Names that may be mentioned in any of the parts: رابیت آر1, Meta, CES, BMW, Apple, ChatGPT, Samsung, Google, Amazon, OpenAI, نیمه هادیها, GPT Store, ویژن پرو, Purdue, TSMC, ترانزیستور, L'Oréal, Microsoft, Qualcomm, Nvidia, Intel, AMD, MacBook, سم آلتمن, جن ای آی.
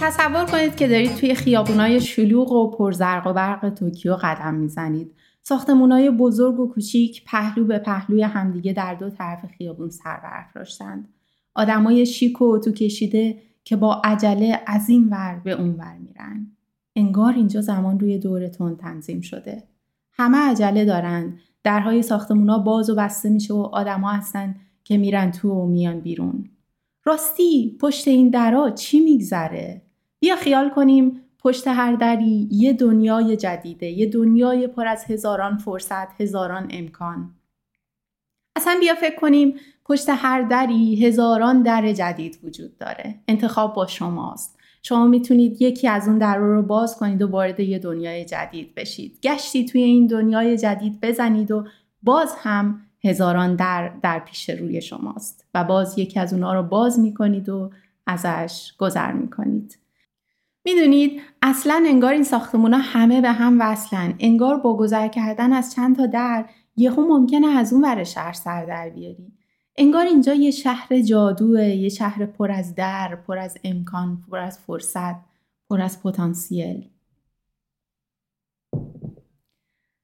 تصور کنید که دارید توی خیابونای شلوغ و پرزرق و برق توکیو قدم میزنید. ساختمونای بزرگ و کوچیک پهلو به پهلوی همدیگه در دو طرف خیابون سر برافراشتند. آدمای شیک و اتو کشیده که با عجله از این ور به اون ور میرن. انگار اینجا زمان روی دورتون تنظیم شده. همه عجله دارن. درهای ساختمونا باز و بسته میشه و آدما هستن که میرن تو و میان بیرون. راستی پشت این درا چی میگذره؟ بیا خیال کنیم پشت هر دری یه دنیای جدیده، یه دنیای پر از هزاران فرصت، هزاران امکان. اصلا بیا فکر کنیم پشت هر دری هزاران در جدید وجود داره. انتخاب با شماست. شما میتونید یکی از اون درا رو باز کنید و وارد یه دنیای جدید بشید. گشتی توی این دنیای جدید بزنید و باز هم هزاران در پیش روی شماست و باز یکی از اونها رو باز میکنید و ازش گذر میکنید. میدونید اصلا انگار این ساختمونا همه به هم وصلن. انگار با گذر کردن از چند تا در یهو ممکنه از اون ور شهر سر در بیاری. انگار اینجا یه شهر جادوه، یه شهر پر از در، پر از امکان، پر از فرصت، پر از پتانسیل.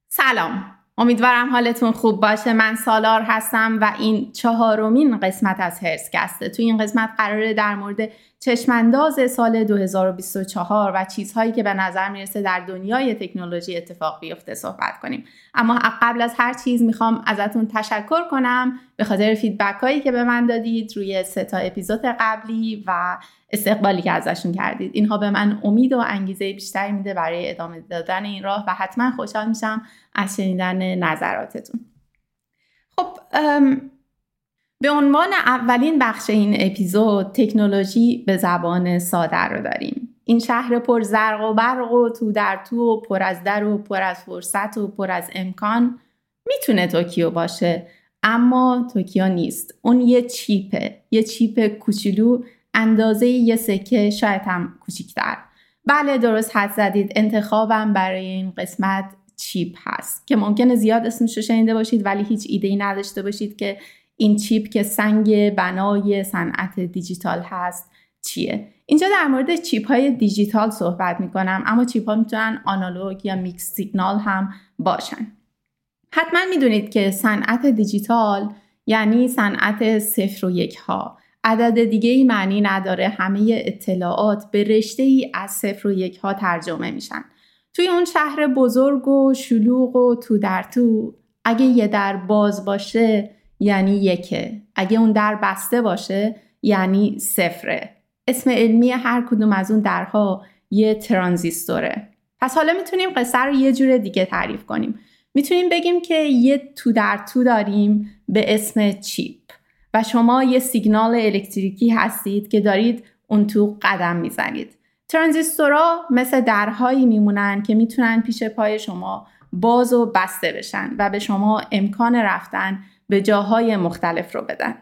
سلام، امیدوارم حالتون خوب باشه. من سالار هستم و این 4مین قسمت از هرسکسته. تو این قسمت قراره در مورد چشمانداز سال 2024 و چیزهایی که به نظر میرسه در دنیای تکنولوژی اتفاق بیفته صحبت کنیم. اما قبل از هر چیز میخوام ازتون تشکر کنم به خاطر فیدبک هایی که به من دادید روی 3 تا اپیزود قبلی و استقبالی که ازشون کردید. اینها به من امید و انگیزه بیشتری میده برای ادامه دادن این راه و حتما خوشحال میشم از شنیدن نظراتتون. خب به عنوان اولین بخش این اپیزود تکنولوژی به زبان ساده رو داریم. این شهر پر زرق و برق و تو در تو و پر از در و پر از فرصت و پر از امکان میتونه توکیو باشه، اما توکیو نیست. اون یه چیپ کوچولو اندازه یه سکه، شاید هم کوچیک‌تر. بله درست حد زدید، انتخابم برای این قسمت چیپ هست که ممکنه زیاد اسمش رو شنیده باشید ولی هیچ ایده‌ای نداشته باشید که این چیپ که سنگ بنای صنعت دیجیتال هست چیه. اینجا در مورد چیپ‌های دیجیتال صحبت می‌کنم، اما چیپ‌ها میتونن آنالوگ یا میکس سیگنال هم باشن. حتما میدونید که صنعت دیجیتال یعنی صنعت 0 و 1 ها. عدد دیگه ای معنی نداره. همه اطلاعات به رشته ای از 0 و 1 ها ترجمه میشن. توی اون شهر بزرگ و شلوغ و تو در تو اگه یه در باز باشه یعنی 1، اگه اون در بسته باشه یعنی 0. اسم علمی هر کدوم از اون درها یه ترانزیستوره. پس حالا میتونیم قصه رو یه جور دیگه تعریف کنیم. میتونیم بگیم که یه تو در تو داریم به اسم چیپ و شما یه سیگنال الکتریکی هستید که دارید اون تو قدم میزنید. ترانزیستورها مثل درهایی میمونن که میتونن پیش پای شما باز و بسته بشن و به شما امکان رفتن به جاهای مختلف رو بدن.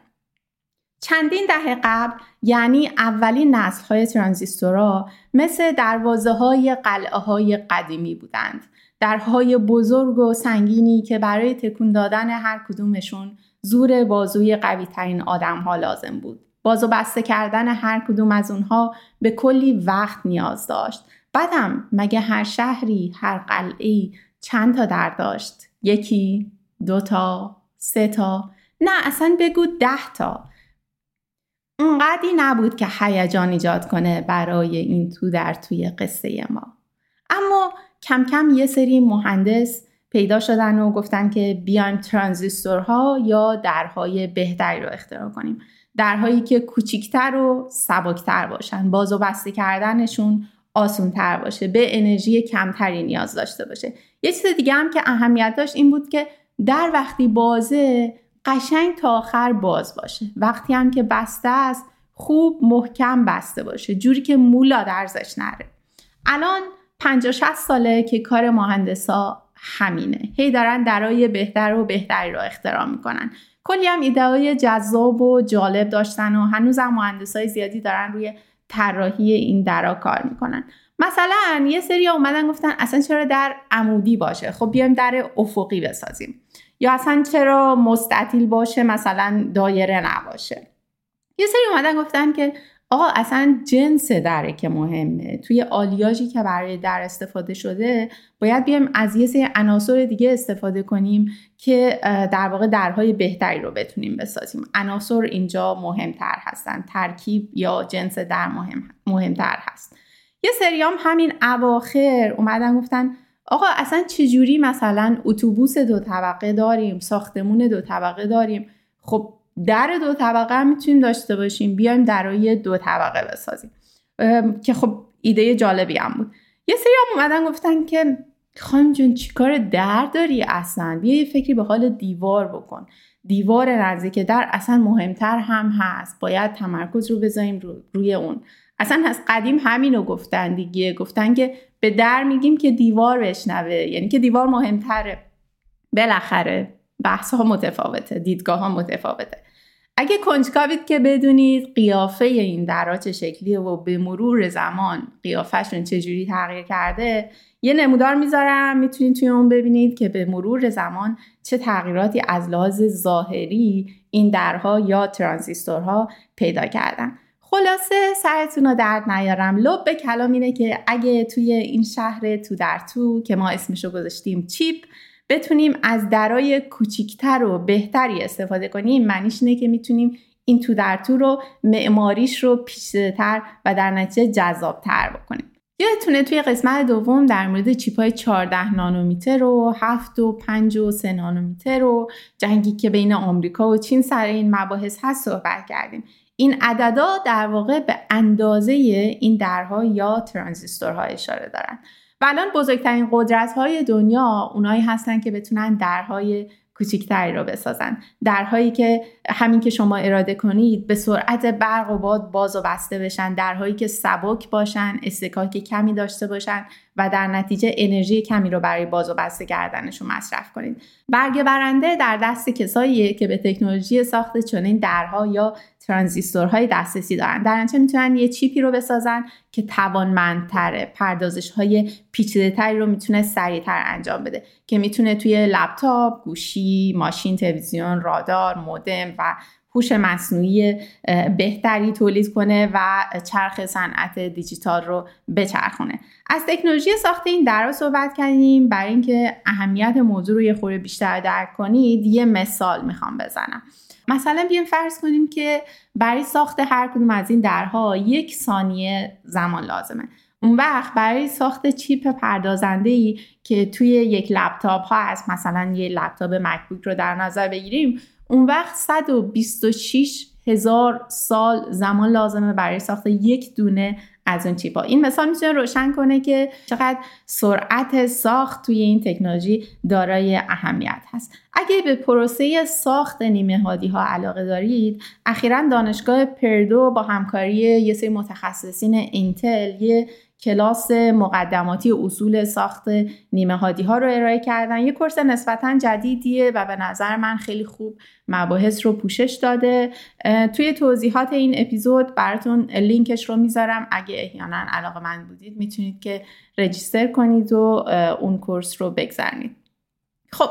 چندین دهه قبل یعنی اولین نسل‌های ترانزیستورها مثل دروازه‌های قلعه‌های قدیمی بودند. درهای بزرگ و سنگینی که برای تکون دادن هر کدومشون زور بازوی قوی ترین آدم ها لازم بود. باز و بسته کردن هر کدوم از اونها به کلی وقت نیاز داشت. بعدم مگه هر شهری، هر قلعه‌ای چند تا در داشت؟ 1، 2 تا، 3 تا؟ نه اصلا بگو 10 تا. اونقدی نبود که هیجان ایجاد کنه برای این تو در توی قصه ما. اما کم کم یه سری مهندس پیدا شدن و گفتن که بیایم ترانزیستورها یا درهای بهتری رو اختراع کنیم. درهایی که کوچیکتر و سبکتر باشن، باز و بسته کردنشون آسان‌تر باشه، به انرژی کمتری نیاز داشته باشه. یه چیز دیگه هم که اهمیت داشت این بود که در وقتی بازه قشنگ تا آخر باز باشه، وقتی هم که بسته است خوب محکم بسته باشه، جوری که مولا درزش نره. الان 50-60 ساله که کار مهندسا همینه. هی دارن درای بهتر و بهتری رو اختراع میکنن. کلی هم ایده‌های جذاب و جالب داشتن و هنوزم مهندسای زیادی دارن روی طراحی این درا کار میکنن. مثلا یه سری اومدن گفتن اصلا چرا در عمودی باشه؟ خب بیایم در افقی بسازیم. یا اصلا چرا مستطیل باشه؟ مثلا دایره نباشه. یه سری اومدن گفتن که آقا اصلا جنس دره که مهمه. توی آلیاژی که برای در استفاده شده باید بیایم از یه سری عناصر دیگه استفاده کنیم که در واقع درهای بهتری رو بتونیم بسازیم. عناصر اینجا مهمتر هستن، ترکیب یا جنس در مهمتر هست. یه سریام همین اواخر اومدن گفتن آقا اصلا چجوری مثلا اتوبوس دو طبقه داریم، ساختمون دو طبقه داریم، خب در دو طبقه هم میتونیم داشته باشیم، بیایم درای دو طبقه بسازیم، که خب ایده جالبی هم بود. یه سری هم اومدن گفتن که خانم جون چیکار در داری اصلا، بیا یه فکری به حال دیوار بکن. دیوار نزدیک در اصلا مهمتر هم هست، باید تمرکز رو بذاریم روی اون. اصلا از قدیم همینو گفتن دیگه، گفتن که به در میگیم که دیوار بشنوه، یعنی که دیوار مهمتره. بالاخره بحث ها متفاوته، دیدگاه ها متفاوته. اگه کنجکاوید که بدونید قیافه این درها چه شکلیه و به مرور زمان قیافهشون چجوری تغییر کرده، یه نمودار میذارم میتونید توی اون ببینید که به مرور زمان چه تغییراتی از لحاظ ظاهری این درها یا ترانزیستورها پیدا کردن. خلاصه سرتون رو درد نیارم، لب به کلام اینه که اگه توی این شهر تو در تو که ما اسمشو گذاشتیم چیپ بتونیم از درای کوچیکتر و بهتری استفاده کنیم، معنیش اینه که میتونیم این تو در تو رو معماریش رو پیچیده‌تر و در نتیجه جذابتر بکنیم. یادتونه توی قسمت دوم در مورد چیپ‌های 14 نانومتر و 7 و 5 و 3 نانومتر و جنگی که بین آمریکا و چین سر این مباحث هست صحبت کردیم. این عددا در واقع به اندازه این درها یا ترانزیستورها اشاره دارن. و الان بزرگترین قدرت‌های دنیا اونایی هستن که بتونن درهای کوچکتری رو بسازن، درهایی که همین که شما اراده کنید به سرعت برق و باد باز و بسته بشن، درهایی که سبک باشن، استکاک کمی داشته باشن و در نتیجه انرژی کمی رو برای باز و بسته کردنشون مصرف کنید. برگ برنده در دست کساییه که به تکنولوژی ساخت چنین درها یا ترانزیستورهای دسترسی دارن. در نتیجه میتونن یه چیپی رو بسازن که توانمندتره، پردازش‌های پیچیده‌تری رو میتونه سریعتر انجام بده که میتونه توی لپتاپ، گوشی، ماشین، تلویزیون، رادار، مودم و هوش مصنوعی بهتری تولید کنه و چرخ صنعت دیجیتال رو بچرخونه. از تکنولوژی ساخت این درها صحبت کردیم. برای اینکه اهمیت موضوع رو یه خورده بیشتر درک کنید یه مثال میخوام بزنم. مثلا بیایم فرض کنیم که برای ساخت هر کدوم از این درها 1 ثانیه زمان لازمه. اون وقت برای ساخت چیپ پردازنده‌ای که توی یک لپتاپ ها هست، مثلا یه لپتاپ مکبوک رو در نظر بگیریم، اون وقت 126,000 سال زمان لازمه برای ساخت یک دونه از اون چیپ‌ها. این مثال میتونه روشن کنه که چقدر سرعت ساخت توی این تکنولوژی دارای اهمیت هست. اگه به پروسه ساخت نیمه هادی‌ها علاقه دارید، اخیراً دانشگاه پردو با همکاری یه سری متخصصین اینتل یه کلاس مقدماتی اصول ساخت نیمه هادی‌ها رو ارائه کردن. یه کورس نسبتاً جدیدیه و به نظر من خیلی خوب مباحث رو پوشش داده. توی توضیحات این اپیزود براتون لینکش رو میذارم، اگه احیانا علاقه‌مند بودید میتونید که رجیستر کنید و اون کورس رو بگذرونید. خب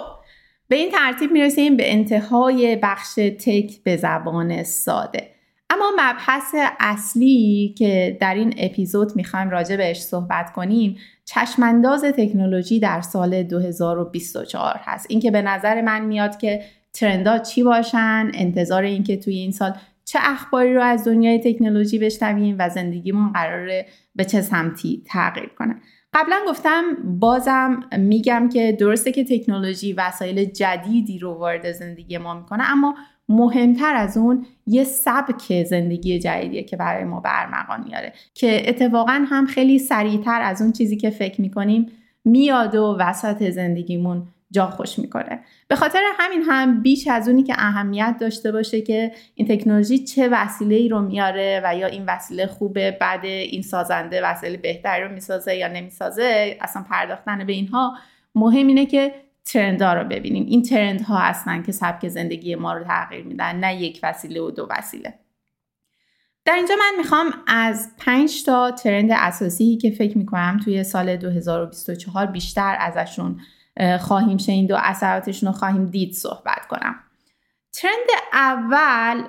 به این ترتیب میرسیم به انتهای بخش تک به زبان ساده. اما مبحث اصلی که در این اپیزود میخوایم راجع بهش صحبت کنیم چشمانداز تکنولوژی در سال 2024 هست. این که به نظر من میاد که ترندها چی باشن، انتظار این که توی این سال چه اخباری رو از دنیای تکنولوژی بشنویم و زندگیمون قراره به چه سمتی تغییر کنه. قبلا گفتم بازم میگم که درسته که تکنولوژی وسایل جدیدی رو وارد زندگی ما میکنه، اما مهمتر از اون یه سبک زندگی جدیدیه که برای ما برمغان میاره که اتفاقا هم خیلی سریعتر از اون چیزی که فکر میکنیم میاد و وسط زندگیمون جا خوش میکنه. به خاطر همین هم بیش از اونی که اهمیت داشته باشه که این تکنولوژی چه وسیله‌ای رو میاره و یا این وسیله خوبه، بعد این سازنده وسیله بهتری رو میسازه یا نمیسازه، اصلا پرداختن به اینها مهم اینه که ترندها رو ببینیم. این ترندها هستن که سبک زندگی ما رو تغییر میدن، نه یک وسیله و دو وسیله. در اینجا من میخوام از 5 تا ترند اساسی که فکر میکنم توی سال 2024 بیشتر ازشون خواهیم شنید و اثراتشون رو خواهیم دید صحبت کنم. ترند اول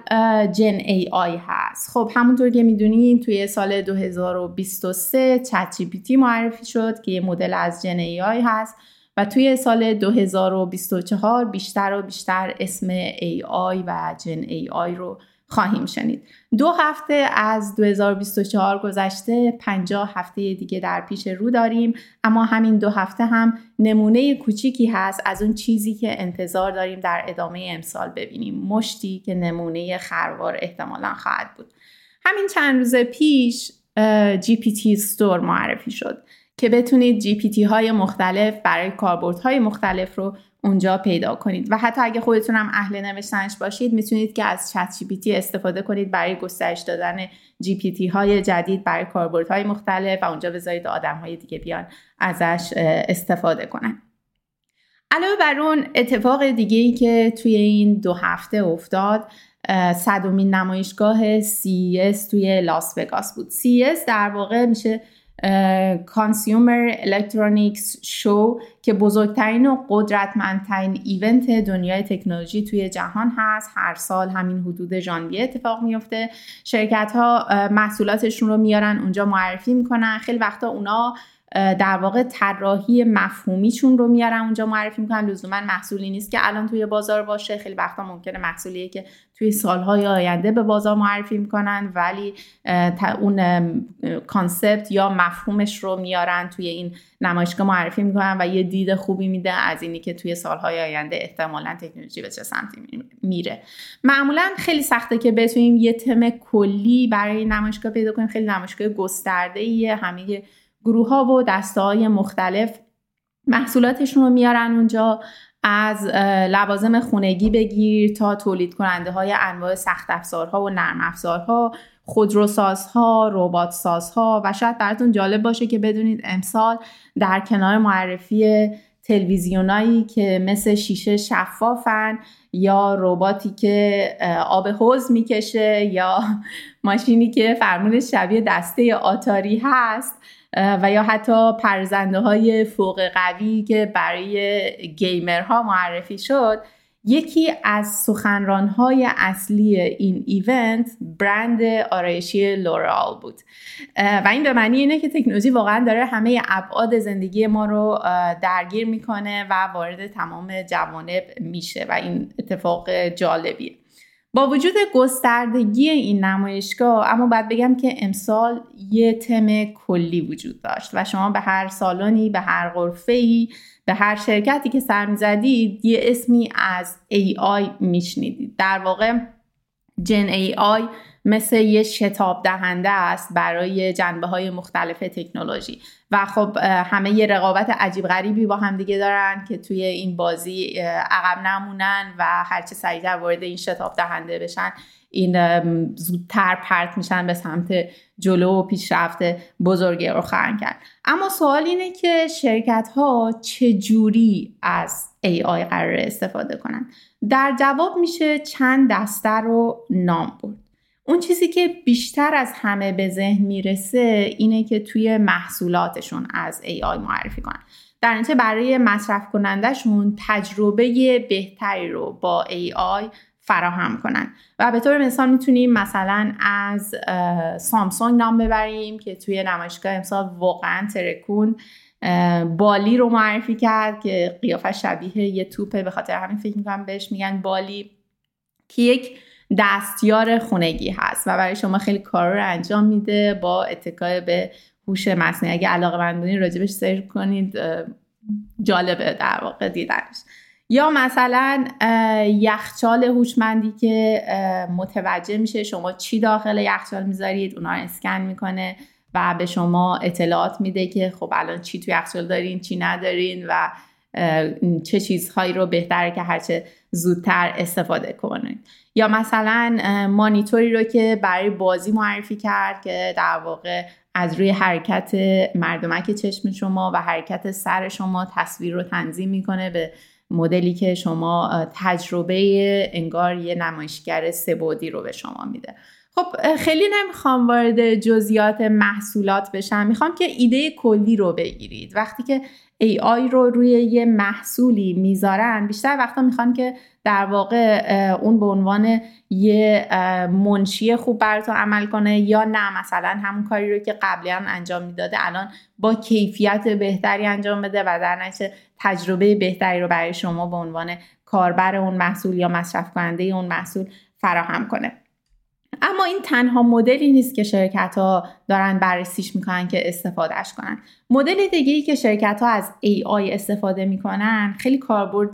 جن ای آی هست. خب همونطور که میدونین توی سال 2023 چت جی پی تی معرفی شد که یه مدل از جن ای آی هست و توی سال 2024 بیشتر و بیشتر اسم ای آی و جن ای آی رو خواهیم شنید. 2 هفته از 2024 گذشته، 50 هفته دیگه در پیش رو داریم، اما همین 2 هفته هم نمونه کوچیکی هست از اون چیزی که انتظار داریم در ادامه امسال ببینیم. مشتی که نمونه خروار احتمالاً خواهد بود. همین چند روز پیش GPT Store معرفی شد که بتونید GPT های مختلف برای کاربردهای مختلف رو اونجا پیدا کنید و حتی اگه خودتون هم اهل نوشتنش باشید میتونید که از چت جی پی تی استفاده کنید برای گسترش دادن جی پی تی های جدید برای کاربردهای مختلف و اونجا بذارید آدم های دیگه بیان ازش استفاده کنن. علاوه بر اون اتفاق دیگه‌ای که توی این 2 هفته افتاد 100مین نمایشگاه CES توی لاس وگاس بود. CES در واقع میشه Consumer Electronics Show که بزرگترین و قدرتمندترین ایونت دنیای تکنولوژی توی جهان هست. هر سال همین حدود ژانویه اتفاق میفته. شرکت ها محصولاتشون رو میارن اونجا معرفی میکنن. خیلی وقتا اونا در واقع طراحی مفهومیشون رو میارن اونجا معرفی میکنن. لزوما محصولی نیست که الان توی بازار باشه، خیلی وقتا ممکنه محصولیه که توی سالهای آینده به بازار معرفی میکنن، ولی اون کانسپت یا مفهومش رو میارن توی این نمایشگاه معرفی میکنن و یه دید خوبی میده از اینی که توی سالهای آینده احتمالاً تکنولوژی به چه سمتی میره. معمولاً خیلی سخته که بتونیم یه تم کلی برای نمایشگاه پیدا کنیم. خیلی نمایشگاه گسترده‌ایه، همه گروه‌ها و دسته‌های مختلف محصولاتشون رو میارن اونجا، از لوازم خانگی بگیر تا تولید کننده های انواع سخت افزارها و نرم افزارها، خودروسازها، رباتسازها و شاید براتون جالب باشه که بدونید امسال در کنار معرفی تلویزیونایی که مثل شیشه شفافن یا رباتی که آب حوض میکشه یا ماشینی که فرمونش شبیه دسته آتاری هست و یا حتی پرزنده های فوق قوی که برای گیمرها معرفی شد، یکی از سخنران های اصلی این ایونت برند آرایشی لورال بود و این به معنی اینه که تکنولوژی واقعا داره همه ابعاد زندگی ما رو درگیر میکنه و وارد تمام جوانب میشه و این اتفاق جالبیه. با وجود گستردگی این نمایشگاه، اما باید بگم که امسال یه تم کلی وجود داشت و شما به هر سالونی، به هر غرفه‌ای، به هر شرکتی که سر می‌زدید یه اسمی از AI میشنیدید. در واقع جن AI مثل یه شتاب دهنده است برای جنبه‌های مختلف تکنولوژی و خب همه یه رقابت عجیب غریبی با هم دیگه دارن که توی این بازی عقب نمونن و هرچه سریع‌تر وارد این شتاب دهنده بشن این زودتر پرت میشن به سمت جلو و پیشرفت بزرگی رو خواهند کرد. اما سوال اینه که شرکت‌ها چجوری از AI قرار استفاده کنن؟ در جواب میشه چند دسته رو نام برد. اون چیزی که بیشتر از همه به ذهن میرسه اینه که توی محصولاتشون از AI معرفی کنن. در نتیجه برای مصرف کنندهشون تجربه بهتری رو با AI فراهم کنن و به طور مثال میتونیم مثلا از سامسونگ نام ببریم که توی نمایشگاه امسال واقعا ترکون. بالی رو معرفی کرد که قیافه شبیه یه توپه، به خاطر همین فکر میکنم بهش میگن بالی، که یک دستیار خانگی هست و برای شما خیلی کار رو انجام میده با اتکای به هوش مصنوعی. اگه علاقه مندونی راجبش سرچ کنید جالبه در واقع دیدنش. یا مثلا یخچال هوشمندی که متوجه میشه شما چی داخل یخچال میذارید، اونا رو اسکن میکنه و به شما اطلاعات میده که خب الان چی توی یخچال دارین، چی ندارین و چه چیزهایی رو بهتره که هرچه زودتر استفاده کنید. یا مثلا مانیتوری رو که برای بازی معرفی کرد که در واقع از روی حرکت مردمک چشم شما و حرکت سر شما تصویر رو تنظیم میکنه به مدلی که شما تجربه انگار یه نمایشگر سه‌بعدی رو به شما میده. خب خیلی نمیخوام وارد جزئیات محصولات بشم، میخوام که ایده کلی رو بگیرید. وقتی که AI رو روی یه محصولی میذارن، بیشتر وقتا میخوان که در واقع اون به عنوان یه منشی خوب براتون عمل کنه، یا نه مثلا همون کاری رو که قبلا انجام میداده الان با کیفیت بهتری انجام بده و در نتیجه تجربه بهتری رو برای شما به عنوان کاربر اون محصول یا مصرف کننده اون محصول فراهم کنه. اما این تنها مدلی نیست که شرکت‌ها دارن بررسیش میکنن که استفادهش کنن. مدل دیگه‌ای که شرکت‌ها از AI استفاده میکنن خیلی کاربرد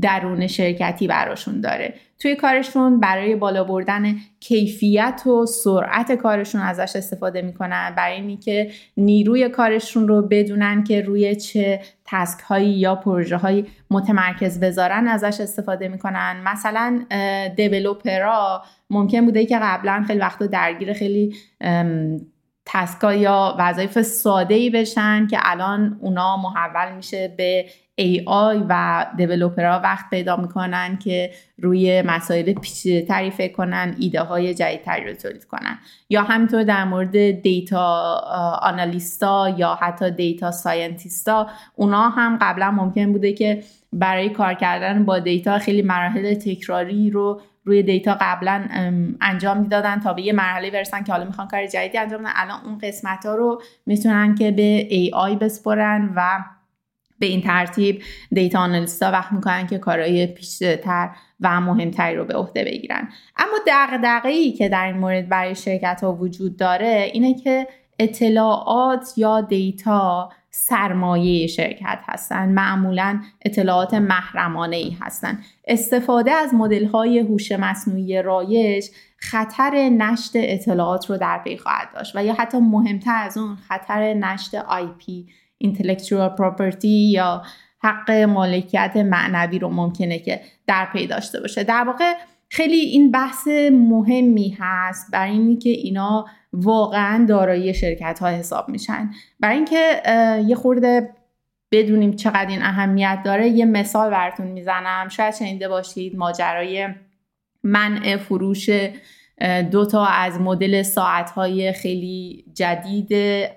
درون شرکتی براشون داره. توی کارشون برای بالا بردن کیفیت و سرعت کارشون ازش استفاده میکنن، برای اینکه نیروی کارشون رو بدونن که روی چه تسک هایی یا پروژه هایی متمرکز بذارن ازش استفاده میکنن. مثلا دیولوپرها ممکن بوده که قبلا خیلی وقتا درگیر خیلی تسکا یا وظایف ساده‌ای بشن که الان اونا محول میشه به AI و دیولوپرها وقت پیدا میکنن که روی مسائل پیچیده‌تری فکر کنن، ایده های جدیدتری رو تولید کنن. یا همینطور در مورد دیتا آنالیستا یا حتی دیتا ساینتیستا، اونا هم قبلا ممکن بوده که برای کار کردن با دیتا خیلی مراحل تکراری رو روی دیتا قبلا انجام میدادن تا به یه مرحله برسن که حالا میخوان کار جدیدی انجام بدن. الان اون قسمت ها رو میتونن که به AI بسپرن و به این ترتیب دیتا آنالیست‌ها وقت میکنن که کارهای پیچیده‌تر و مهمتری رو به عهده بگیرن. اما دغدغه‌ای که در این مورد برای شرکت‌ها وجود داره اینه که اطلاعات یا دیتا سرمایه شرکت هستن، معمولا اطلاعات محرمانه‌ای هستن. استفاده از مدل‌های هوش مصنوعی رایج خطر نشت اطلاعات رو در پی خواهد داشت و یا حتی مهمتر از اون خطر نشت IP، intellectual property یا حق مالکیت معنوی رو ممکنه که در پی داشته باشه. در واقع خیلی این بحث مهمی هست برای اینی که اینا واقعا دارایی شرکت ها حساب میشن. برای اینکه یه خورده بدونیم چقدر این اهمیت داره، یه مثال براتون میزنم. شاید شنیده باشید ماجرای منع فروش 2 تا از مدل ساعت‌های خیلی جدید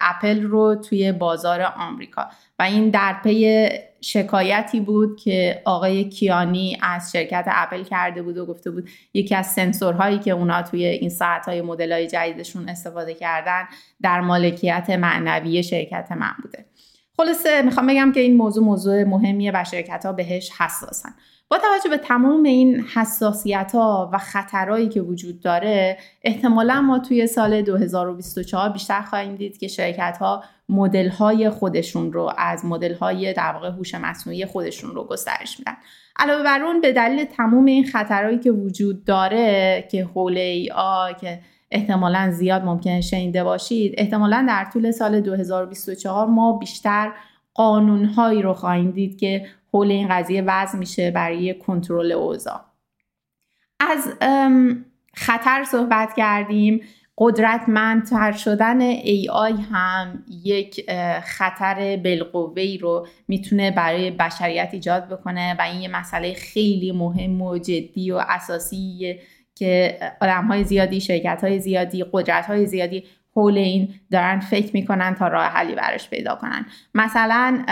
اپل رو توی بازار آمریکا، و این در پی شکایتی بود که آقای کیانی از شرکت اپل کرده بود و گفته بود یکی از سنسورهایی که اونا توی این ساعت‌های مدل‌های جدیدشون استفاده کردن در مالکیت معنوی شرکت من بوده. خلاصه میخوام بگم که این موضوع مهمیه و شرکت‌ها بهش حساسن. با توجه به تمام این حساسیت‌ها و خطرایی که وجود داره، احتمالاً ما توی سال 2024 بیشتر خواهیم دید که شرکت‌ها مدل‌های خودشون رو از مدل‌های در واقع هوش مصنوعی خودشون رو گسترش میدن. علاوه بر اون به دلیل تمام این خطرایی که وجود داره که حول AI که احتمالاً زیاد ممکنه شنیده باشید، احتمالاً در طول سال 2024 ما بیشتر قانون‌هایی رو خواهیم دید که حول این قضیه وضع میشه برای کنترل اوضاع. از خطر صحبت کردیم، قدرتمندتر شدن AI هم یک خطر بالقوه‌ای رو میتونه برای بشریت ایجاد بکنه و این یه مسئله خیلی مهم و جدی و اساسیه که آدم‌های زیادی، شرکت‌های زیادی، قدرت‌های زیادی حول این دارن فکر میکنن تا راه حلی براش پیدا کنن. مثلا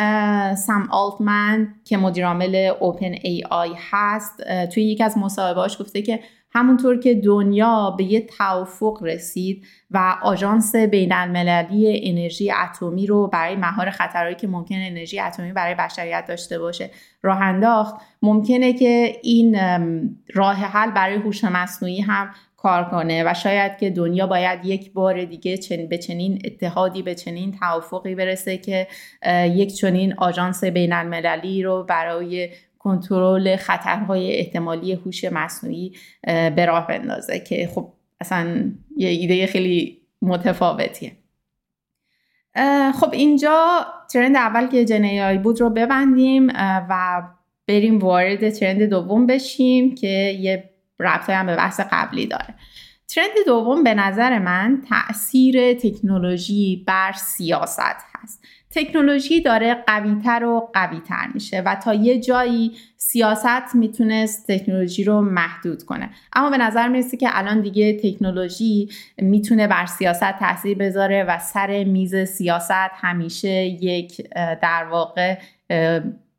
سم آلتمن که مدیر عامل OpenAI هست، توی یکی از مصاحبه‌هاش گفته که همونطور که دنیا به یه توافق رسید و آژانس بین‌المللی انرژی اتمی رو برای مهار خطرهایی که ممکنه انرژی اتمی برای بشریت داشته باشه راه انداخت، ممکنه که این راه حل برای هوش مصنوعی هم کار کنه و شاید که دنیا باید یک بار دیگه به چنین اتحادی، به چنین توافقی برسه که یک چنین آژانس بین‌المللی رو برای کنترل خطرهای احتمالی هوش مصنوعی به راه بندازه، که خب اصلا یه ایده خیلی متفاوتیه. خب اینجا ترند اول که جن‌آی بود رو ببندیم و بریم وارد ترند دوم بشیم که یه ربطی هم به بحث قبلی داره. ترند دوم به نظر من تأثیر تکنولوژی بر سیاست هست. تکنولوژی داره قویتر و قویتر میشه و تا یه جایی سیاست میتونست تکنولوژی رو محدود کنه، اما به نظر میرسه که الان دیگه تکنولوژی میتونه بر سیاست تأثیر بذاره و سر میز سیاست همیشه یک در واقع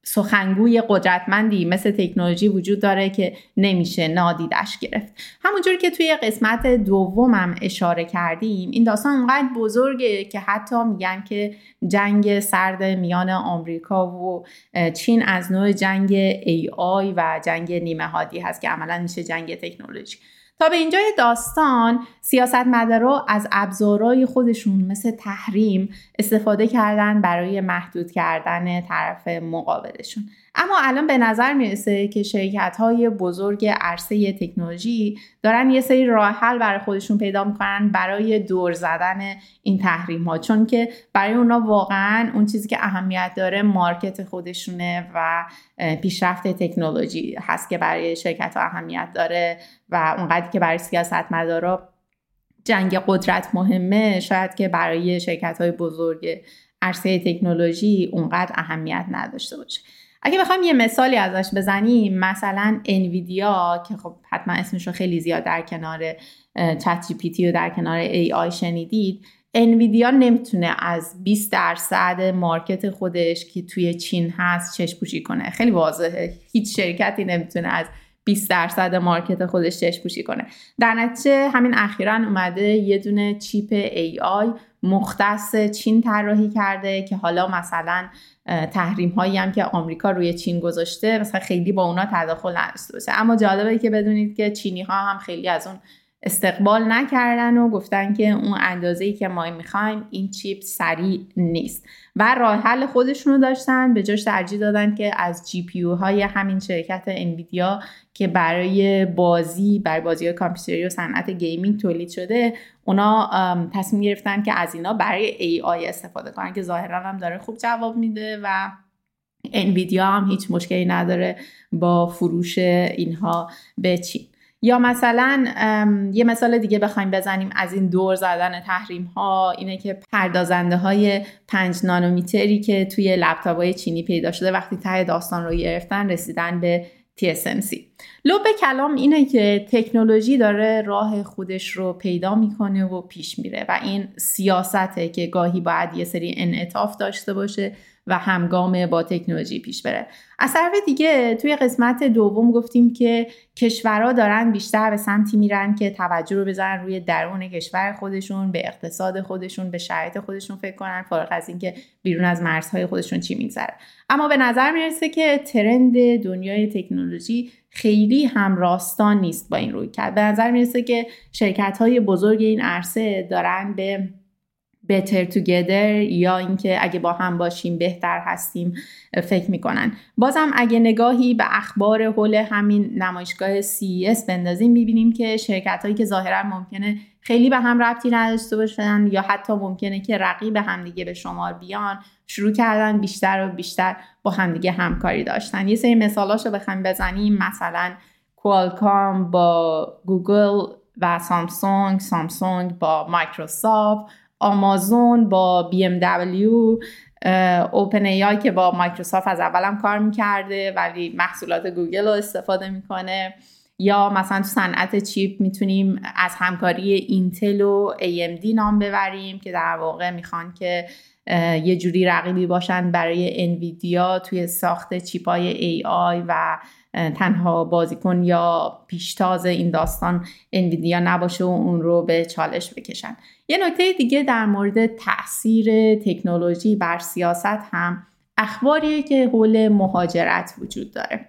سخنگوی قدرتمندی مثل تکنولوژی وجود داره که نمیشه نادیدش گرفت. همونجور که توی قسمت دومم اشاره کردیم، این داستان اونقدر بزرگه که حتی میگن که جنگ سرد میان آمریکا و چین از نوع جنگ AI و جنگ نیمه هادی هست که عملا میشه جنگ تکنولوژی. تا به اینجای داستان سیاستمدارا از ابزارهای خودشون مثل تحریم استفاده کردن برای محدود کردن طرف مقابلشون، اما الان به نظر میرسه که شرکت‌های بزرگ عرصه تکنولوژی دارن یه سری راه حل برای خودشون پیدا می‌کنن برای دور زدن این تحریم‌ها، چون که برای اونا واقعاً اون چیزی که اهمیت داره مارکت خودشونه و پیشرفت تکنولوژی هست که برای شرکت‌ها اهمیت داره و اونقدر که برای سیاستمدارا جنگ قدرت مهمه، شاید که برای شرکت‌های بزرگ عرصه تکنولوژی اونقدر اهمیت نداشته باشه. اگه بخوام یه مثالی ازش بزنیم، مثلا انویدیا که خب حتما اسمش رو خیلی زیاد در کنار چت جی پی تی و در کنار ای آی شنیدید، انویدیا نمیتونه از 20% مارکت خودش که توی چین هست چشم‌پوشی کنه. خیلی واضحه، هیچ شرکتی نمیتونه از 20% مارکت خودش چشم‌پوشی کنه. در نتیجه همین اخیراً اومده یه دونه چیپ ای آی مختص چین طراحی کرده که حالا مثلا تحریم هایی هم که آمریکا روی چین گذاشته مثلا خیلی با اونا تداخل نداشته باشه، اما جالبه که بدونید که چینی ها هم خیلی از اون استقبال نکردن و گفتن که اون اندازه‌ای که ما می‌خوایم این چیپ سریع نیست و راه حل خودشونو داشتن، به جاش ترجیح دادن که از جی پی یو های همین شرکت انویدیا که برای بازی‌های کامپیوتری و صنعت گیمینگ تولید شده، اونا تصمیم گرفتن که از اینا برای ای آی استفاده کنن که ظاهراً هم داره خوب جواب میده و انویدیا هم هیچ مشکلی نداره با فروش اینها به چین. یا مثلا یه مثال دیگه بخوایم بزنیم از این دور زدن تحریم ها، اینه که پردازنده های 5 نانومتری که توی لپتاپ های چینی پیدا شده وقتی ته داستان رو گرفتن رسیدن به TSMC. لب کلام اینه که تکنولوژی داره راه خودش رو پیدا میکنه و پیش میره و این سیاسته که گاهی باید یه سری انعطاف داشته باشه و همگام با تکنولوژی پیش بره. از طرف دیگه توی قسمت دوم گفتیم که کشورها دارن بیشتر به سمتی میرن که توجه رو بذارن روی درون کشور خودشون، به اقتصاد خودشون، به شرایط خودشون فکر کنن، فارغ از این که بیرون از مرزهای خودشون چی میگذره. اما به نظر میرسه که ترند دنیای تکنولوژی خیلی هم راستان نیست با این رویکرد. به نظر میرسه که شرکت‌های بزرگ این عرصه دارن به better together یا اینکه اگه با هم باشیم بهتر هستیم فکر میکنن. بازم اگه نگاهی به اخبار حول همین نمایشگاه CES بندازیم میبینیم که شرکت هایی که ظاهرا ممکنه خیلی به هم ربطی نداشته باشن یا حتی ممکنه که رقیب هم دیگه به شمار بیان، شروع کردن بیشتر و بیشتر با هم دیگه همکاری داشتن. یه سری مثالاشو بخوایم بزنیم، مثلا کوالکام با گوگل و سامسونگ با مایکروسافت، آمازون با BMW، OpenAI که با مایکروسافت از اولم کار میکرده ولی محصولات گوگل رو استفاده میکنه. یا مثلا تو صنعت چیپ میتونیم از همکاری اینتل و AMD نام ببریم که در واقع میخوان که یه جوری رقیبی باشن برای انویدیا توی ساخت چیپای AI و تنها بازیکن یا پیشتاز این داستان انویدیا نباشه و اون رو به چالش بکشن. یه نکته دیگه در مورد تأثیر تکنولوژی بر سیاست هم اخباریه که حول مهاجرت وجود داره.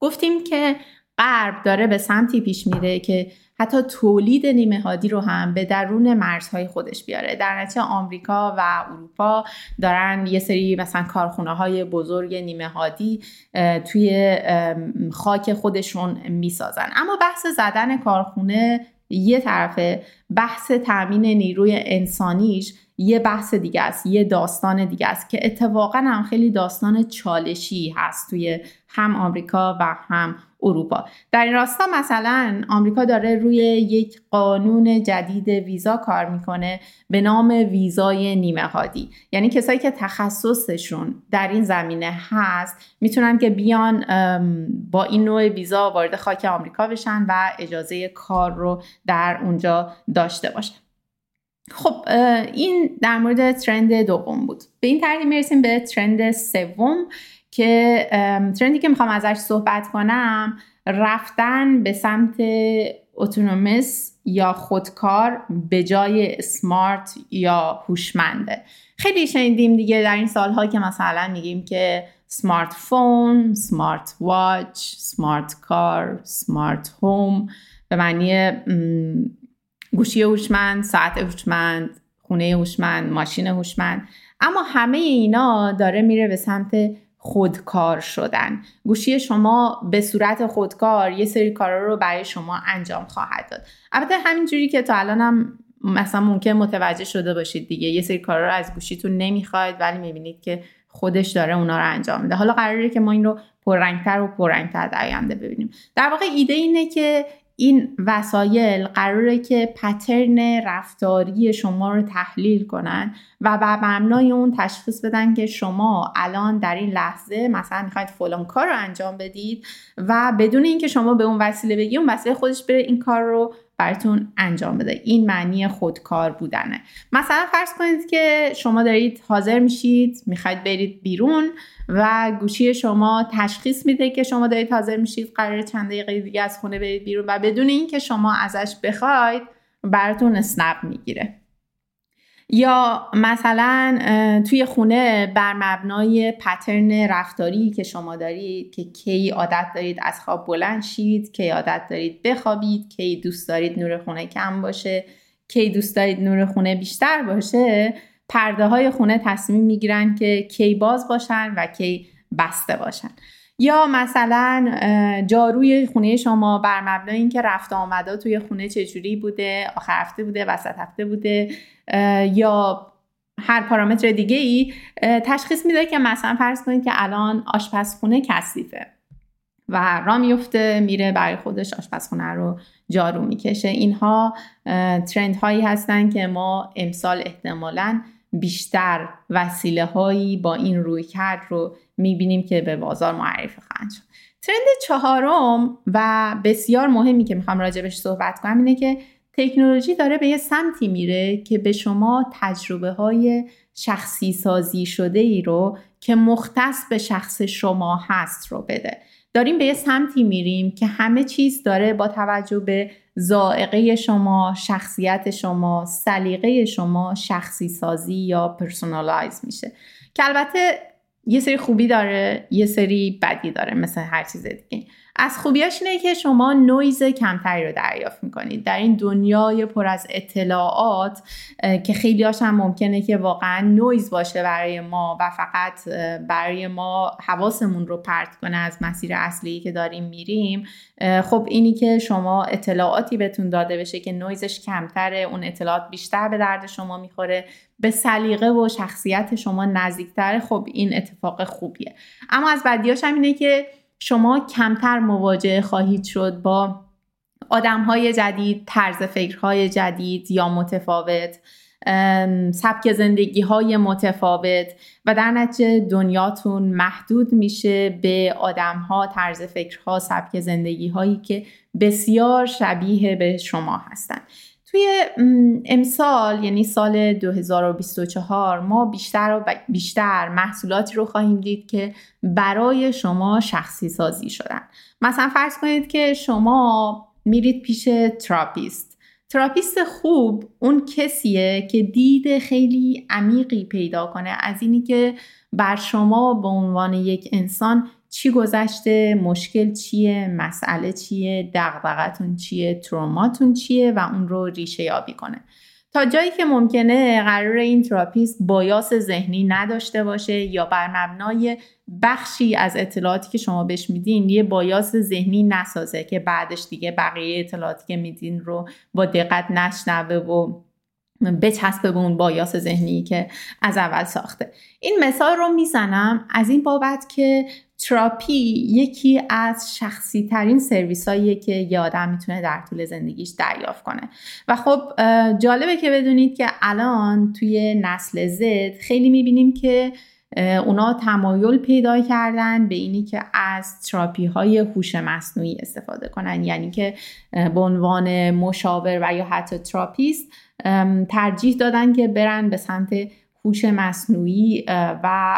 گفتیم که غرب داره به سمتی پیش میره که حتی تولید نیمه هادی رو هم به درون مرزهای خودش بیاره. در نتیجه آمریکا و اروپا دارن یه سری مثلا کارخونه‌های بزرگ نیمه هادی توی خاک خودشون میسازن، اما بحث زدن کارخونه یه طرفه، بحث تامین نیروی انسانیش یه بحث دیگه است، یه داستان دیگه است که اتفاقا هم خیلی داستان چالشی هست توی هم آمریکا و هم اروپا. در این راستا مثلا آمریکا داره روی یک قانون جدید ویزا کار میکنه به نام ویزای نیمه هادی، یعنی کسایی که تخصصشون در این زمینه هست میتونن که بیان با این نوع ویزا وارد خاک آمریکا بشن و اجازه کار رو در اونجا داشته باشن. خب این در مورد ترند دوم بود. به این ترتیب میرسیم به ترند سوم که ترندی که میخوام ازش صحبت کنم رفتن به سمت اتونومس یا خودکار به جای اسمارت یا هوشمنده. خیلی شنیدیم دیگه در این سالها که مثلا میگیم که سمارت فون، سمارت واچ، سمارت کار، سمارت هوم به معنی گوشی هوشمند، ساعت هوشمند، خونه هوشمند، ماشین هوشمند، اما همه اینا داره میره به سمت خودکار شدن. گوشی شما به صورت خودکار یه سری کارا رو برای شما انجام خواهد داد. البته همینجوری که تا الانم مثلا ممکن متوجه شده باشید دیگه، یه سری کارا رو از گوشیتون نمیخواید ولی میبینید که خودش داره اونا رو انجام میده. حالا قراره که ما این رو پررنگتر و پررنگتر در آینده ببینیم. در واقع ایده اینه که این وسایل قراره که پترن رفتاری شما رو تحلیل کنن و بر مبنای اون تشخیص بدن که شما الان در این لحظه مثلا میخواید فلان کار رو انجام بدید و بدون اینکه شما به اون وسیله بگی اون وسیله خودش بره این کار رو براتون انجام بده. این معنی خودکار بودنه. مثلا فرض کنید که شما دارید حاضر میشید میخواید برید بیرون و گوشی شما تشخیص میده که شما دارید حاضر میشید قراره چند دقیقه دیگه از خونه برید بیرون و بدون اینکه شما ازش بخواید براتون اسنپ میگیره. یا مثلا توی خونه بر مبنای پترن رفتاری که شما دارید که کی عادت دارید از خواب بلند شید، کی عادت دارید بخوابید، کی دوست دارید نور خونه کم باشه، کی دوست دارید نور خونه بیشتر باشه، پرده های خونه تصمیم میگیرن که کی باز باشن و کی بسته باشن. یا مثلا جاروی خونه شما بر مبنای اینکه رفت آمدا توی خونه چجوری بوده، آخر هفته بوده، وسط هفته بوده یا هر پارامتر دیگه ای تشخیص میده که مثلا فرض کنید که الان آشپزخونه کثیفه و را میفته میره برای خودش آشپزخونه رو جارو میکشه. اینها ترند هایی هستن که ما امسال احتمالاً بیشتر وسیله هایی با این رویکرد رو میبینیم که به بازار معرفی خواهند شد. ترند چهارم و بسیار مهمی که میخوام راجبش صحبت کنم اینه که تکنولوژی داره به یه سمتی میره که به شما تجربه های شخصی سازی شده ای رو که مختص به شخص شما هست رو بده. داریم به یه سمتی میریم که همه چیز داره با توجه به ذائقه شما، شخصیت شما، سلیقه شما شخصی سازی یا پرسونالایز میشه که البته یه سری خوبی داره، یه سری بدی داره، مثل هر چیز دیگه. از خوبیاش اینه که شما نویز کمتری رو دریافت میکنید. در این دنیای پر از اطلاعات که خیلی هاش هم ممکنه که واقعا نویز باشه برای ما و فقط برای ما حواسمون رو پرت کنه از مسیر اصلی که داریم میریم، خب اینی که شما اطلاعاتی بهتون داده بشه که نویزش کمتره، اون اطلاعات بیشتر به درد شما میخوره، به سلیقه و شخصیت شما نزدیکتره، خب این اتفاق خوبیه. اما از بدیاش هم اینه که شما کمتر مواجه خواهید شد با آدم‌های جدید، طرز فکرهای جدید یا متفاوت، سبک زندگی‌های متفاوت و در نتیجه دنیاتون محدود میشه به آدم‌ها، طرز فکرها، سبک زندگی‌هایی که بسیار شبیه به شما هستند. توی امسال یعنی سال 2024 ما بیشتر و بیشتر محصولاتی رو خواهیم دید که برای شما شخصی سازی شدن. مثلا فرض کنید که شما میرید پیش تراپیست. تراپیست خوب اون کسیه که دید خیلی عمیقی پیدا کنه از اینی که بر شما به عنوان یک انسان چی گذشته، مشکل چیه، مسئله چیه، دغدغتون چیه، تروماتون چیه و اون رو ریشه یابی کنه. تا جایی که ممکنه قراره این تراپیست بایاس ذهنی نداشته باشه یا بر مبنای بخشی از اطلاعاتی که شما بهش میدین یه بایاس ذهنی نسازه که بعدش دیگه بقیه اطلاعاتی که میدین رو با دقت نشنوه و بچسبه به اون بایاس ذهنی که از اول ساخته. این مثال رو میزنم از این بابت که تراپی یکی از شخصی ترین سرویس هاییه که یه آدم میتونه در طول زندگیش دریافت کنه و خب جالبه که بدونید که الان توی نسل زد خیلی میبینیم که اونا تمایل پیدا کردن به اینی که از تراپی های هوش مصنوعی استفاده کنن، یعنی که به عنوان مشاور و یا حتی تراپیست ترجیح دادن که برن به سمت هوش مصنوعی و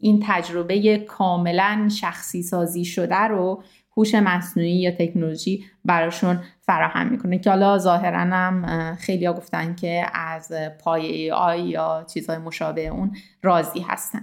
این تجربه کاملا شخصی سازی شده رو هوش مصنوعی یا تکنولوژی براشون فراهم میکنه که حالا ظاهراً هم خیلیا گفتن که از پای AI یا چیزهای مشابه اون راضی هستن.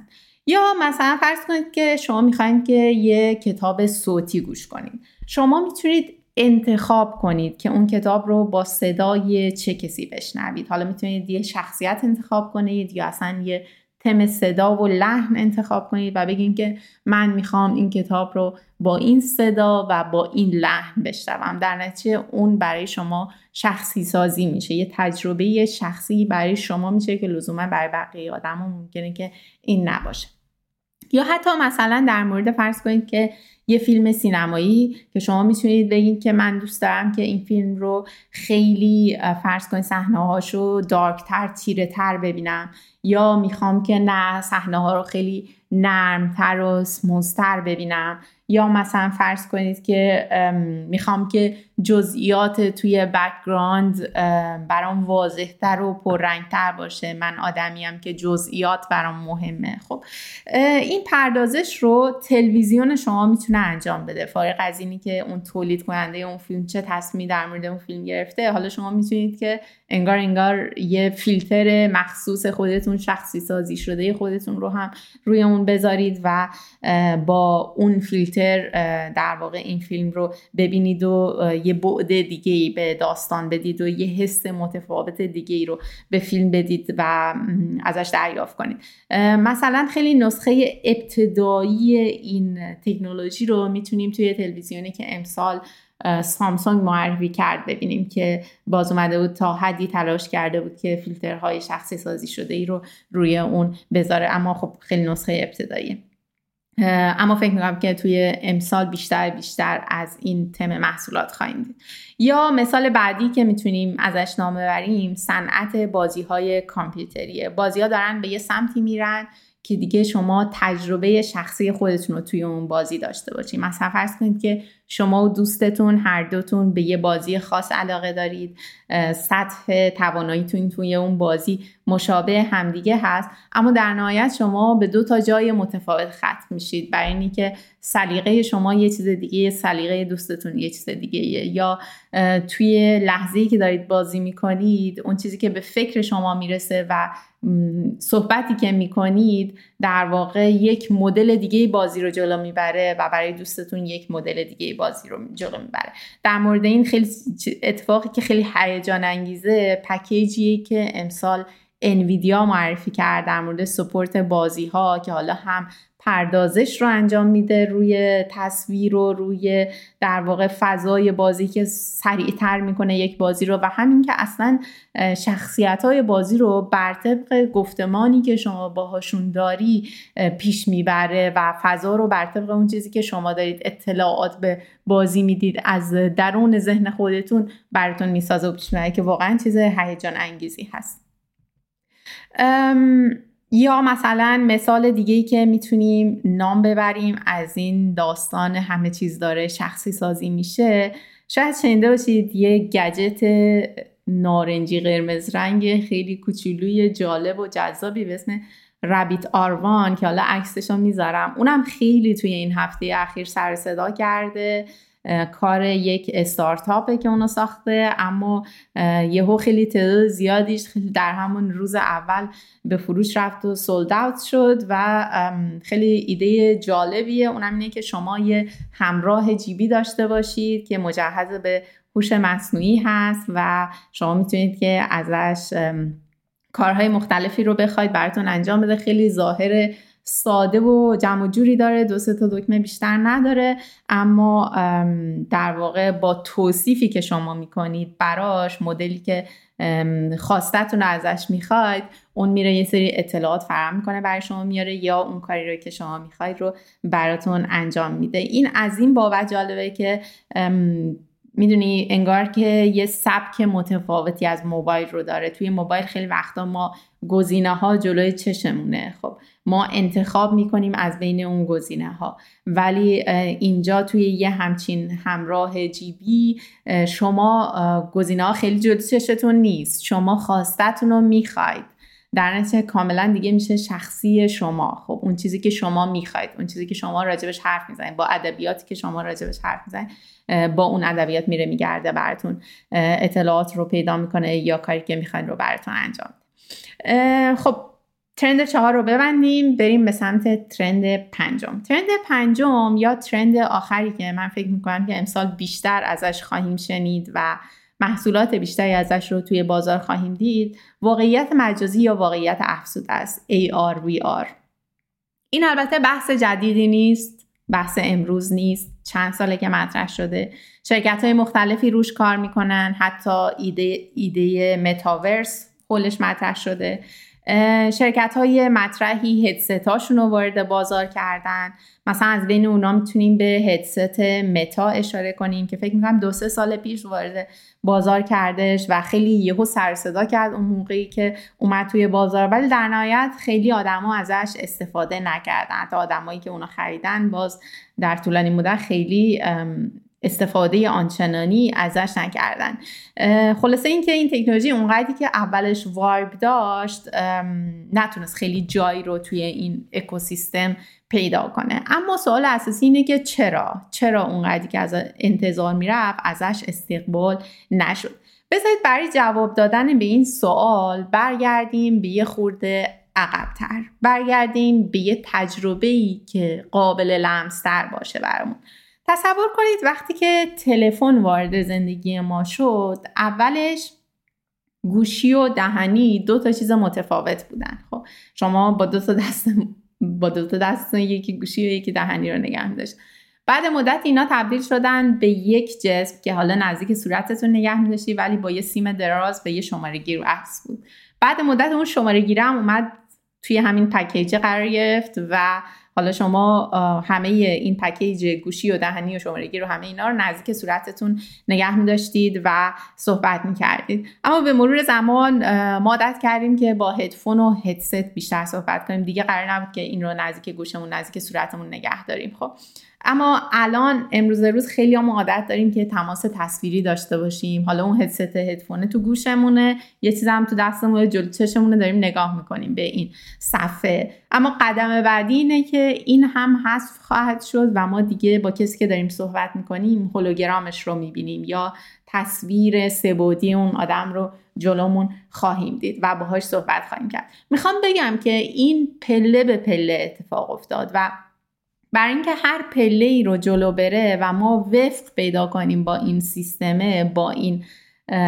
یا مثلا فرض کنید که شما میخواین که یه کتاب صوتی گوش کنید، شما میتونید انتخاب کنید که اون کتاب رو با صدای چه کسی بشنوید. حالا میتونید یه شخصیت انتخاب کنید یا اصلا یه تم صدا و لحن انتخاب کنید و بگین که من میخوام این کتاب رو با این صدا و با این لحن بشنوم. در نتیجه اون برای شما شخصی سازی میشه، یه تجربه شخصی برای شما میشه که لزوما برای بقیه آدما ممکنه که این نباشه. یا حتی مثلا در مورد فرض کنید که یه فیلم سینمایی که شما میتونید بگید که من دوست دارم که این فیلم رو خیلی فرض کنید صحنه‌هاشو دارک‌تر، تیره‌تر ببینم، یا میخوام که نه صحنه‌ها رو خیلی نرم‌تر و سموزتر ببینم، یا مثلا فرض کنید که میخوام که جزئیات توی بک‌گراند برام واضح‌تر و پررنگ‌تر باشه، من آدمیم که جزئیات برام مهمه. خب این پردازش رو تلویزیون شما میتونه انجام بده، فارغ از اینی که اون تولید کننده اون فیلم چه تصمیمی در مورد اون فیلم گرفته. حالا شما میتونید که انگار یه فیلتر مخصوص خودتون، شخصی سازی شده خودتون رو هم روی اون بذارید و با اون فیلتر در واقع این فیلم رو ببینید و یه بعد دیگه‌ای به داستان بدید و یه حس متفاوت دیگه‌ای رو به فیلم بدید و ازش دریافت کنید. مثلا خیلی نسخه ابتدایی این تکنولوژی رو میتونیم توی تلویزیونی که امسال سامسونگ معرفی کرد ببینیم که باز اومده بود، تا حدی تلاش کرده بود که فیلترهای شخصی سازی شده ای رو روی اون بذاره، اما خب خیلی نسخه ابتداییه. اما فکر میکنم که توی امسال بیشتر از این تم محصولات خواهیم دید. یا مثال بعدی که میتونیم ازش نام ببریم صنعت بازی‌های کامپیوتریه. بازی‌ها دارن به یه سمتی میرن که دیگه شما تجربه شخصی خودتون رو توی اون بازی داشته باشید. مثلا فرض کنید که شما و دوستتون هر دوتون به یه بازی خاص علاقه دارید، سطح تواناییتون توی اون بازی مشابه همدیگه هست، اما در نهایت شما به دو تا جای متفاوت ختم میشید، برای اینی که سلیقه شما یه چیز دیگه، سلیقه دوستتون یه چیز دیگه. یا توی لحظه‌ای که دارید بازی میکنید اون چیزی که به فکر شما میرسه و صحبتی که میکنید در واقع یک مدل دیگه بازی رو جلو میبره و برای دوستتون یک مدل دیگه بازی رو جلو میبره. در مورد این خیلی اتفاقی که خیلی هیجان انگیزه، پکیجیه که امسال انویدیا معرفی کرد در مورد سپورت بازی ها که حالا هم پردازش رو انجام میده روی تصویر و روی در واقع فضای بازی که سریعتر میکنه یک بازی رو، و همین که اصلا شخصیت های بازی رو بر طبق گفتمانی که شما باهاشون داری پیش میبره و فضا رو بر طبق اون چیزی که شما دارید اطلاعات به بازی میدید از درون ذهن خودتون براتون میسازه و پیش میبره که واقعا چیز هیجان انگیزی هست. یا مثلا مثال دیگه‌ای که میتونیم نام ببریم از این داستان همه چیز داره شخصی سازی میشه، شاید شنیده باشید یه گجت نارنجی قرمز رنگ خیلی کوچولوی جالب و جذابی به اسم رابیت آر1 که حالا عکسش رو میذارم، اونم خیلی توی این هفته اخیر سر صدا کرده. کار یک استارتاپه که اونو ساخته، اما یهو خیلی تعداد زیادیش در همون روز اول به فروش رفت و سولد اوت شد و خیلی ایده جالبیه. اونم اینه که شما یه همراه جیبی داشته باشید که مجهز به هوش مصنوعی هست و شما میتونید که ازش کارهای مختلفی رو بخواید براتون انجام بده. خیلی ظاهر ساده و جمع جوری داره، دو سه تا دکمه بیشتر نداره، اما در واقع با توصیفی که شما میکنید براش، مدلی که خواستتون رو ازش میخواید، اون میره یه سری اطلاعات فراهم میکنه برای شما میاره، یا اون کاری رو که شما میخواید رو براتون انجام میده. این از این بابت جالبه که میدونی انگار که یه سبک متفاوتی از موبایل رو داره. توی موبایل خیلی وقتا ما گزینه‌ها جلوی چشمونه، خب ما انتخاب میکنیم از بین اون گزینه‌ها، ولی اینجا توی یه همچین همراه جیبی شما گزینه‌ها خیلی جلوی چشمتون نیست، شما خواستتون رو میخواید، در نتیجه کاملا دیگه میشه شخصی شما. خب اون چیزی که شما میخواید، اون چیزی که شما راجبش حرف میزنید، با ادبیاتی که شما راجبش حرف میزنید، با اون ادبیات میره میگرده براتون اطلاعات رو پیدا میکنه یا کاری که میخواید رو براتون انجام میده. خب ترند 4 رو ببندیم، بریم به سمت ترند 5. ترند 5 یا ترند آخری که من فکر میکنم که امسال بیشتر ازش خواهیم شنید و محصولات بیشتری ازش رو توی بازار خواهیم دید، واقعیت مجازی یا واقعیت افزوده است، AR VR. این البته بحث جدیدی نیست، بحث امروز نیست، چند ساله که مطرح شده، شرکت‌های مختلفی روش کار میکنن، حتی ایده متاورس خودش مطرح شده، شرکت‌های مطرحی هدست‌هاشون رو وارد بازار کردن. مثلا از بین اونا میتونیم به هدست متا اشاره کنیم که فکر می‌کنم 2-3 سال پیش وارد بازار کردش و خیلی یهو سر صدا کرد اون موقعی که اومد توی بازار، ولی در نهایت خیلی آدما ازش استفاده نکردن. حتی آدمایی که اونو خریدن باز در طولانی مدت خیلی استفاده آنچنانی ازش نکردن. خلاصه این که این تکنولوژی اونقدری که اولش وایب داشت نتونست خیلی جایی رو توی این اکوسیستم پیدا کنه. اما سوال اساسی اینه که چرا اونقدری که از انتظار میرفت ازش استقبال نشد؟ بذارید برای جواب دادن به این سوال برگردیم به یه خورده عقب‌تر، برگردیم به یه تجربه‌ای که قابل لمس‌تر باشه برامون. تصور کنید وقتی که تلفن وارد زندگی ما شد، اولش گوشی و دهنی دو تا چیز متفاوت بودن. خب شما با دو تا دست یکی گوشی و یکی دهنی رو نگه می‌داشت. بعد مدت اینا تبدیل شدن به یک جسم که حالا نزدیک صورتتون نگه می‌داشتی، ولی با یه سیم دراز به یه شماره گیر وصل بود. بعد مدت اون شماره گیر هم اومد توی همین پکیج قرار گرفت و حالا شما همه این پکیج گوشی و دهنی و شمارگی رو همه اینا رو نزدیک صورتتون نگه می‌داشتید و صحبت می‌کردید. اما به مرور زمان ما عادت کردیم که با هدفون و هدست بیشتر صحبت کنیم، دیگه قرار نبود که این رو نزدیک گوشمون، نزدیک صورتمون نگه داریم. خب اما الان امروز روز خیلی هم عادت داریم که تماس تصویری داشته باشیم. حالا اون هدست هدفونه تو گوشمونه، یه چیز هم تو دستمونه، جلو چشمونه، داریم نگاه میکنیم به این صفحه. اما قدم بعدی اینه که این هم حذف خواهد شد و ما دیگه با کسی که داریم صحبت میکنیم هولوگرامش رو میبینیم یا تصویر سه‌بعدی اون آدم رو جلومون خواهیم دید و باهاش صحبت خواهیم کرد. میخوام بگم که این پله به پله اتفاق افتاد و برای اینکه هر پله‌ای رو جلو بره و ما وفق پیدا کنیم با این سیستمه، با این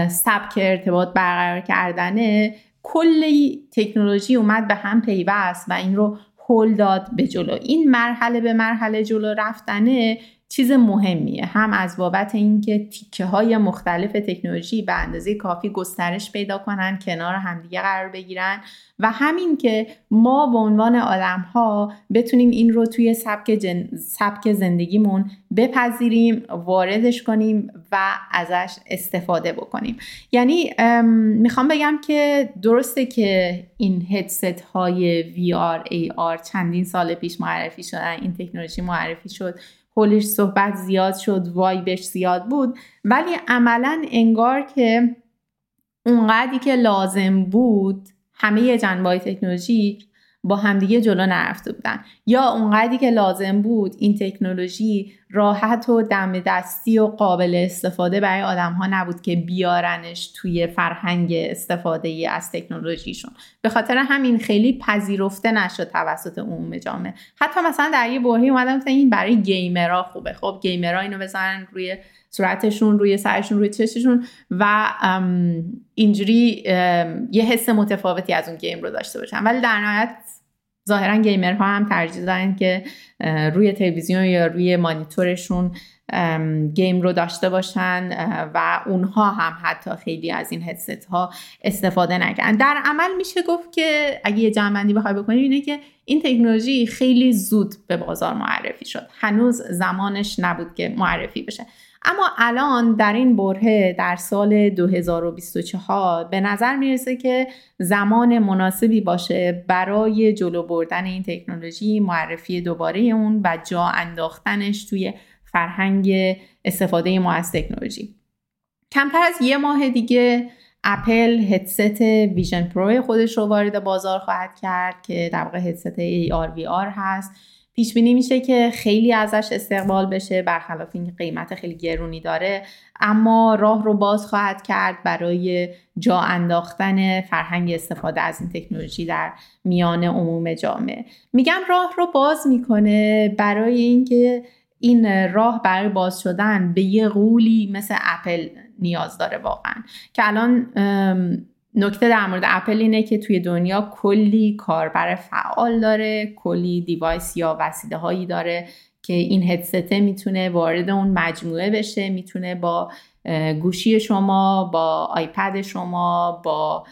سبک ارتباط برقرار کردنه، کلی تکنولوژی اومد به هم پیوست و این رو هل داد به جلو. این مرحله به مرحله جلو رفتنه چیز مهمیه، هم از بابت اینکه تیکه‌های مختلف تکنولوژی به اندازه کافی گسترش پیدا کنن، کنار همدیگه قرار بگیرن، و همین که ما به عنوان آدم‌ها بتونیم این رو توی سبک زندگیمون بپذیریم، واردش کنیم و ازش استفاده بکنیم. یعنی میخوام بگم که درسته که این هدست‌های VR AR چندین سال پیش معرفی شدن، این تکنولوژی معرفی شد، پولش صحبت زیاد شد، وایبش زیاد بود، ولی عملا انگار که اونقدری که لازم بود همه جنبه‌های تکنولوژیک با همدیگه جلو نرفته بودن، یا اونقدری که لازم بود این تکنولوژی راحت و دم دستی و قابل استفاده برای آدم‌ها نبود که بیارنش توی فرهنگ استفاده از تکنولوژیشون. به خاطر همین خیلی پذیرفته نشد توسط عموم جامعه. حتی مثلا در یه برهه‌ای اومدن گفتن این برای گیمرها خوبه. خب گیمرها اینو بزنن روی صورتشون، روی سرشون، روی چششون و اینجوری یه حس متفاوتی از اون گیم رو داشته باشن، ولی در نهایت ظاهرا گیمرها هم ترجیح دادن که روی تلویزیون یا روی مانیتورشون گیم رو داشته باشن و اونها هم حتی خیلی از این هدست ها استفاده نکنن. در عمل میشه گفت که اگه یه جمع‌بندی بخوای بکنیم اینه که این تکنولوژی خیلی زود به بازار معرفی شد، هنوز زمانش نبود که معرفی بشه. اما الان در این برهه در سال 2024 به نظر میرسه که زمان مناسبی باشه برای جلو بردن این تکنولوژی، معرفی دوباره اون و جا انداختنش توی فرهنگ استفاده ما از تکنولوژی. کمتر از یه ماه دیگه اپل هدست ویژن پرو خودش رو وارد بازار خواهد کرد که در واقع هدست AR/VR هست. پیش بینی میشه که خیلی ازش استقبال بشه، برخلاف این قیمت خیلی گرونی داره، اما راه رو باز خواهد کرد برای جا انداختن فرهنگ استفاده از این تکنولوژی در میان عموم جامعه. میگم راه رو باز میکنه برای اینکه این راه برای باز شدن به یه غولی مثل اپل نیاز داره واقعا، که الان نکته در مورد اپل اینه که توی دنیا کلی کاربر فعال داره، کلی دیوایس یا وسیله هایی داره که این هدست میتونه وارد اون مجموعه بشه، میتونه با گوشی شما، با آیپد شما، با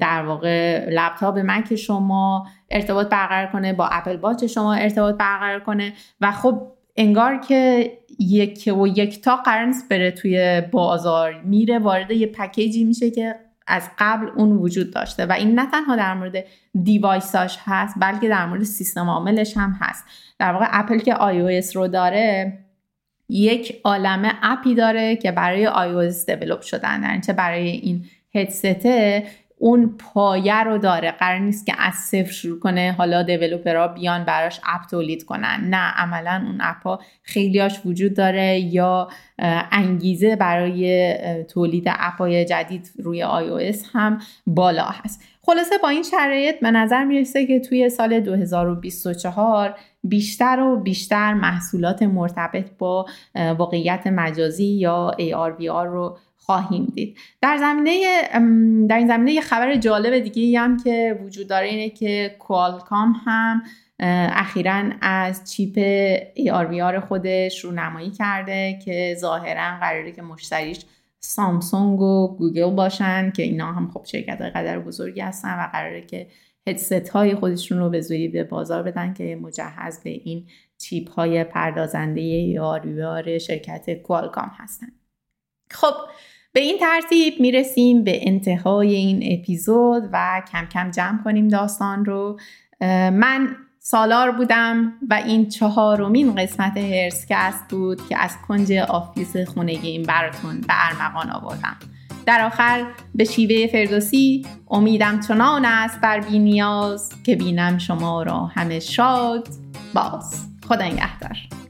در واقع لپتاپ مک شما ارتباط برقرار کنه، با اپل واچ شما ارتباط برقرار کنه و خب انگار که یک تا قرار نیست بره توی بازار، میره وارد یه پکیجی میشه که از قبل اون وجود داشته و این نه تنها در مورد دیوایساش هست بلکه در مورد سیستم عاملش هم هست. در واقع اپل که iOS رو داره یک عالمه اپی داره که برای iOS دیولپ شدن، در اینچه برای این هدسته اون پایه رو داره. قرار نیست که از صفر شروع کنه حالا دیولپرها بیان براش اپ تولید کنن، نه عملا اون اپا خیلیاش وجود داره یا انگیزه برای تولید اپای جدید روی iOS هم بالا هست. خلاصه با این شرایط به نظر میرسه که توی سال 2024 بیشتر و بیشتر محصولات مرتبط با واقعیت مجازی یا AR VR رو خواهیم دید. در این زمینه یه خبر جالب دیگه هم که وجود داره اینه که کوالکام هم اخیراً از چیپ AR/VR خودش رو نمایی کرده که ظاهراً قراره که مشتریش سامسونگ و گوگل باشن که اینا هم خب شرکت‌های قدر بزرگی هستن و قراره که هدست‌های خودشون رو به زودی به بازار بدن که مجهز به این چیپ‌های پردازنده AR/VR شرکت کوالکام هستن. خب به این ترتیب میرسیم به انتهای این اپیزود و کم کم جمع کنیم داستان رو. من سالار بودم و این 4مین قسمت هرس‌کست بود که از کنج آفیس خونگیم براتون به ارمغان آوردم. در آخر به شیوه فردوسی امیدم چنان است بر بی نیاز که بینم شما را همه شاد باز. خدا نگهدار.